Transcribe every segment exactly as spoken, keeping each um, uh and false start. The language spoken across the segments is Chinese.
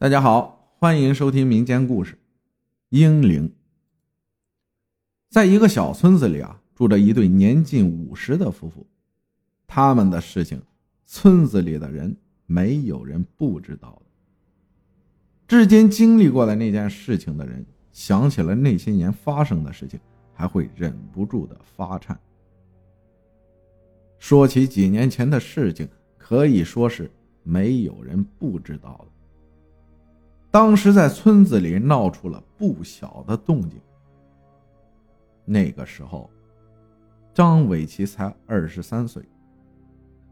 大家好，欢迎收听民间故事英灵。在一个小村子里啊，住着一对年近五十的夫妇，他们的事情村子里的人没有人不知道的。至今经历过了那件事情的人，想起了那些年发生的事情，还会忍不住的发颤。说起几年前的事情，可以说是没有人不知道的。当时在村子里闹出了不小的动静。那个时候，张伟奇才二十三岁，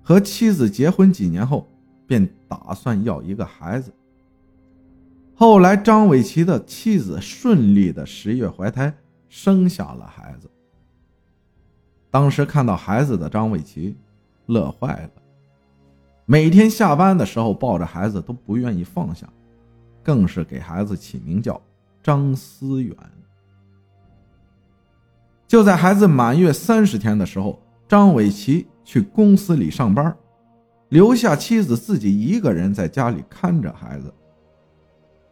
和妻子结婚几年后，便打算要一个孩子。后来张伟奇的妻子顺利的十月怀胎，生下了孩子。当时看到孩子的张伟奇乐坏了，每天下班的时候抱着孩子都不愿意放下，更是给孩子起名叫张思远。就在孩子满月三十天的时候，张伟奇去公司里上班，留下妻子自己一个人在家里看着孩子。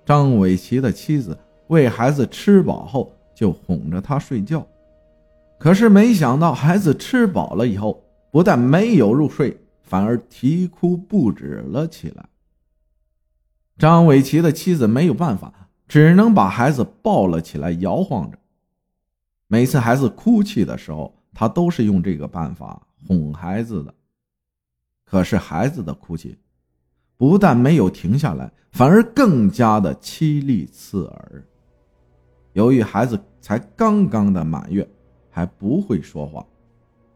张伟奇的妻子喂孩子吃饱后就哄着他睡觉，可是没想到孩子吃饱了以后，不但没有入睡，反而啼哭不止了起来。张伟奇的妻子没有办法，只能把孩子抱了起来摇晃着。每次孩子哭泣的时候，他都是用这个办法哄孩子的。可是孩子的哭泣不但没有停下来，反而更加的凄厉刺耳。由于孩子才刚刚的满月，还不会说话，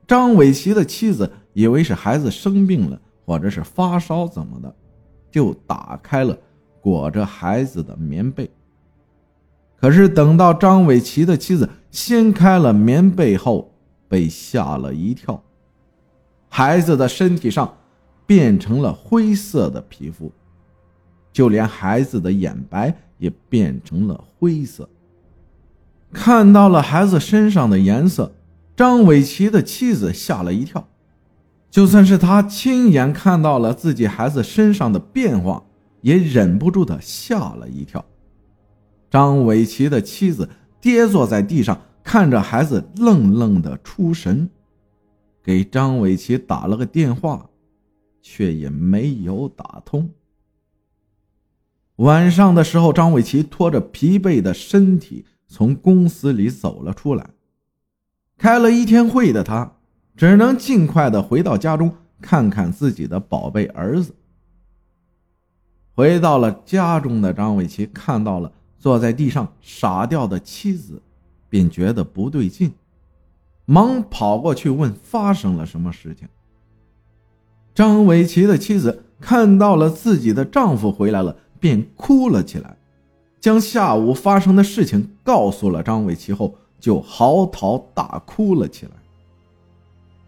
张伟奇的妻子以为是孩子生病了或者是发烧怎么的，就打开了裹着孩子的棉被。可是等到张伟奇的妻子掀开了棉被后，被吓了一跳，孩子的身体上变成了灰色的皮肤，就连孩子的眼白也变成了灰色。看到了孩子身上的颜色，张伟奇的妻子吓了一跳，就算是他亲眼看到了自己孩子身上的变化，也忍不住的吓了一跳。张伟奇的妻子跌坐在地上，看着孩子愣愣的出神，给张伟奇打了个电话，却也没有打通。晚上的时候，张伟奇拖着疲惫的身体从公司里走了出来，开了一天会的他只能尽快的回到家中，看看自己的宝贝儿子。回到了家中的张伟奇看到了坐在地上傻掉的妻子，便觉得不对劲，忙跑过去问发生了什么事情。张伟奇的妻子看到了自己的丈夫回来了，便哭了起来，将下午发生的事情告诉了张伟奇后，就嚎啕大哭了起来。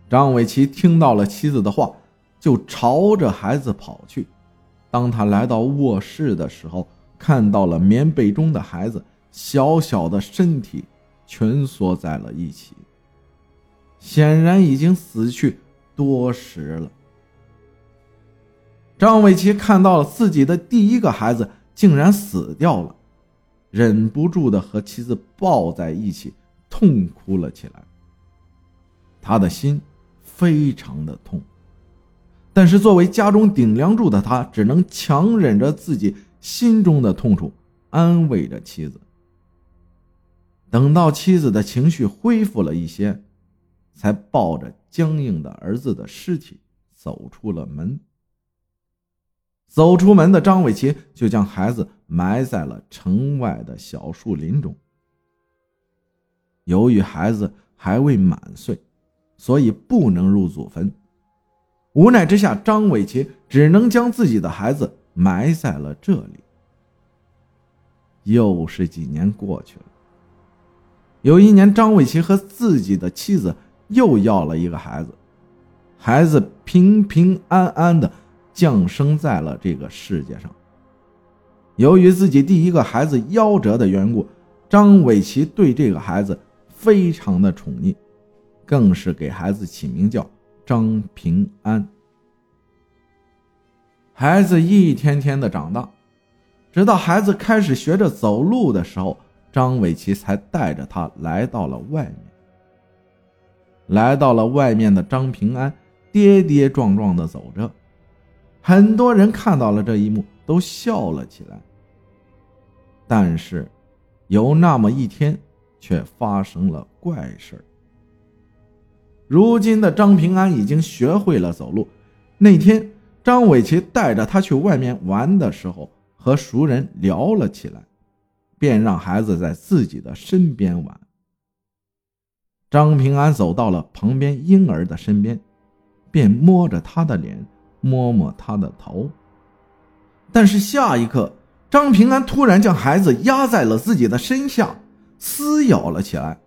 张伟奇听到了妻子的话，就朝着孩子跑去。当他来到卧室的时候，看到了棉被中的孩子小小的身体蜷缩在了一起，显然已经死去多时了。张伟奇看到了自己的第一个孩子竟然死掉了，忍不住的和妻子抱在一起痛哭了起来。他的心非常的痛，但是作为家中顶梁柱的他，只能强忍着自己心中的痛楚，安慰着妻子。等到妻子的情绪恢复了一些，才抱着僵硬的儿子的尸体走出了门。走出门的张伟奇就将孩子埋在了城外的小树林中。由于孩子还未满岁，所以不能入祖坟，无奈之下，张伟奇只能将自己的孩子埋在了这里。又是几年过去了，有一年张伟奇和自己的妻子又要了一个孩子，孩子平平安安的降生在了这个世界上。由于自己第一个孩子夭折的缘故，张伟奇对这个孩子非常的宠溺，更是给孩子起名叫张平安。孩子一天天的长大，直到孩子开始学着走路的时候，张伟奇才带着他来到了外面。来到了外面的张平安跌跌撞撞地走着，很多人看到了这一幕都笑了起来。但是有那么一天却发生了怪事。如今的张平安已经学会了走路，那天张伟奇带着他去外面玩的时候，和熟人聊了起来，便让孩子在自己的身边玩。张平安走到了旁边婴儿的身边，便摸着他的脸，摸摸他的头。但是下一刻，张平安突然将孩子压在了自己的身下，撕咬了起来。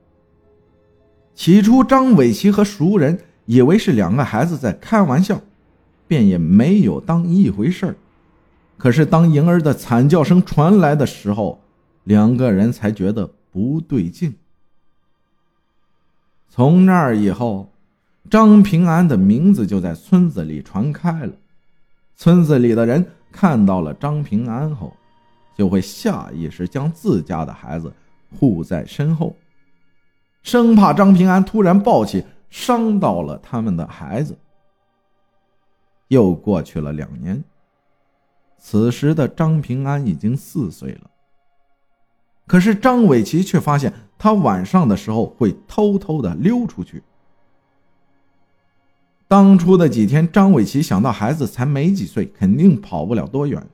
起初张伟奇和熟人以为是两个孩子在开玩笑，便也没有当一回事。可是当婴儿的惨叫声传来的时候，两个人才觉得不对劲。从那儿以后，张平安的名字就在村子里传开了。村子里的人看到了张平安后，就会下意识将自家的孩子护在身后，生怕张平安突然暴起，伤到了他们的孩子。又过去了两年，此时的张平安已经四岁了。可是张伟奇却发现他晚上的时候会偷偷的溜出去。当初的几天，张伟奇想到孩子才没几岁，肯定跑不了多远。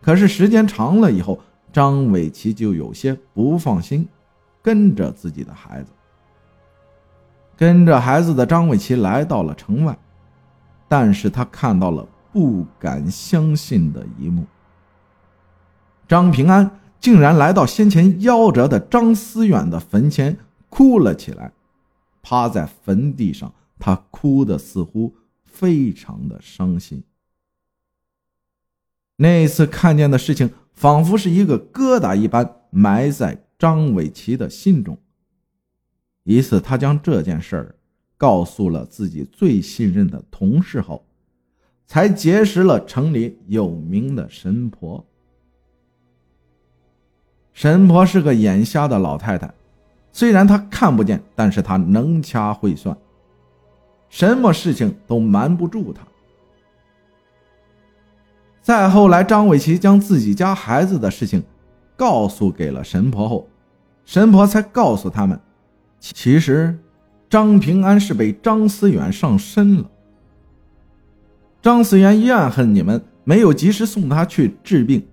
可是时间长了以后，张伟奇就有些不放心跟着自己的孩子。跟着孩子的张伟奇来到了城外，但是他看到了不敢相信的一幕。张平安竟然来到先前夭折的张思远的坟前，哭了起来，趴在坟地上，他哭得似乎非常的伤心。那次看见的事情仿佛是一个疙瘩一般埋在张伟奇的心中。一次他将这件事儿告诉了自己最信任的同事后，才结识了城里有名的神婆。神婆是个眼瞎的老太太，虽然她看不见，但是她能掐会算，什么事情都瞒不住她。再后来，张伟奇将自己家孩子的事情告诉给了神婆后，神婆才告诉他们，其实张平安是被张思远上身了。张思远怨恨你们没有及时送他去治病，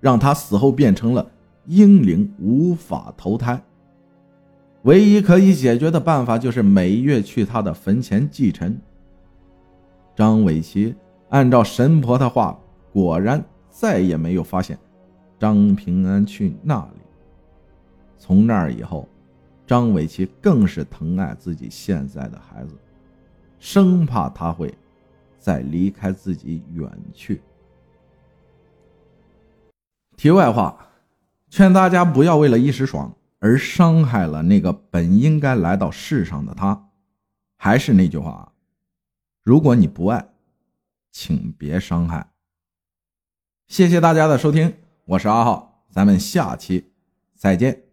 让他死后变成了婴灵，无法投胎。唯一可以解决的办法就是每月去他的坟前祭尘。张伟奇按照神婆的话，果然再也没有发现张平安去那里。从那以后，张伟奇更是疼爱自己现在的孩子，生怕他会再离开自己远去。题外话，劝大家不要为了一时爽而伤害了那个本应该来到世上的他。还是那句话，如果你不爱，请别伤害。谢谢大家的收听，我是阿浩，咱们下期再见。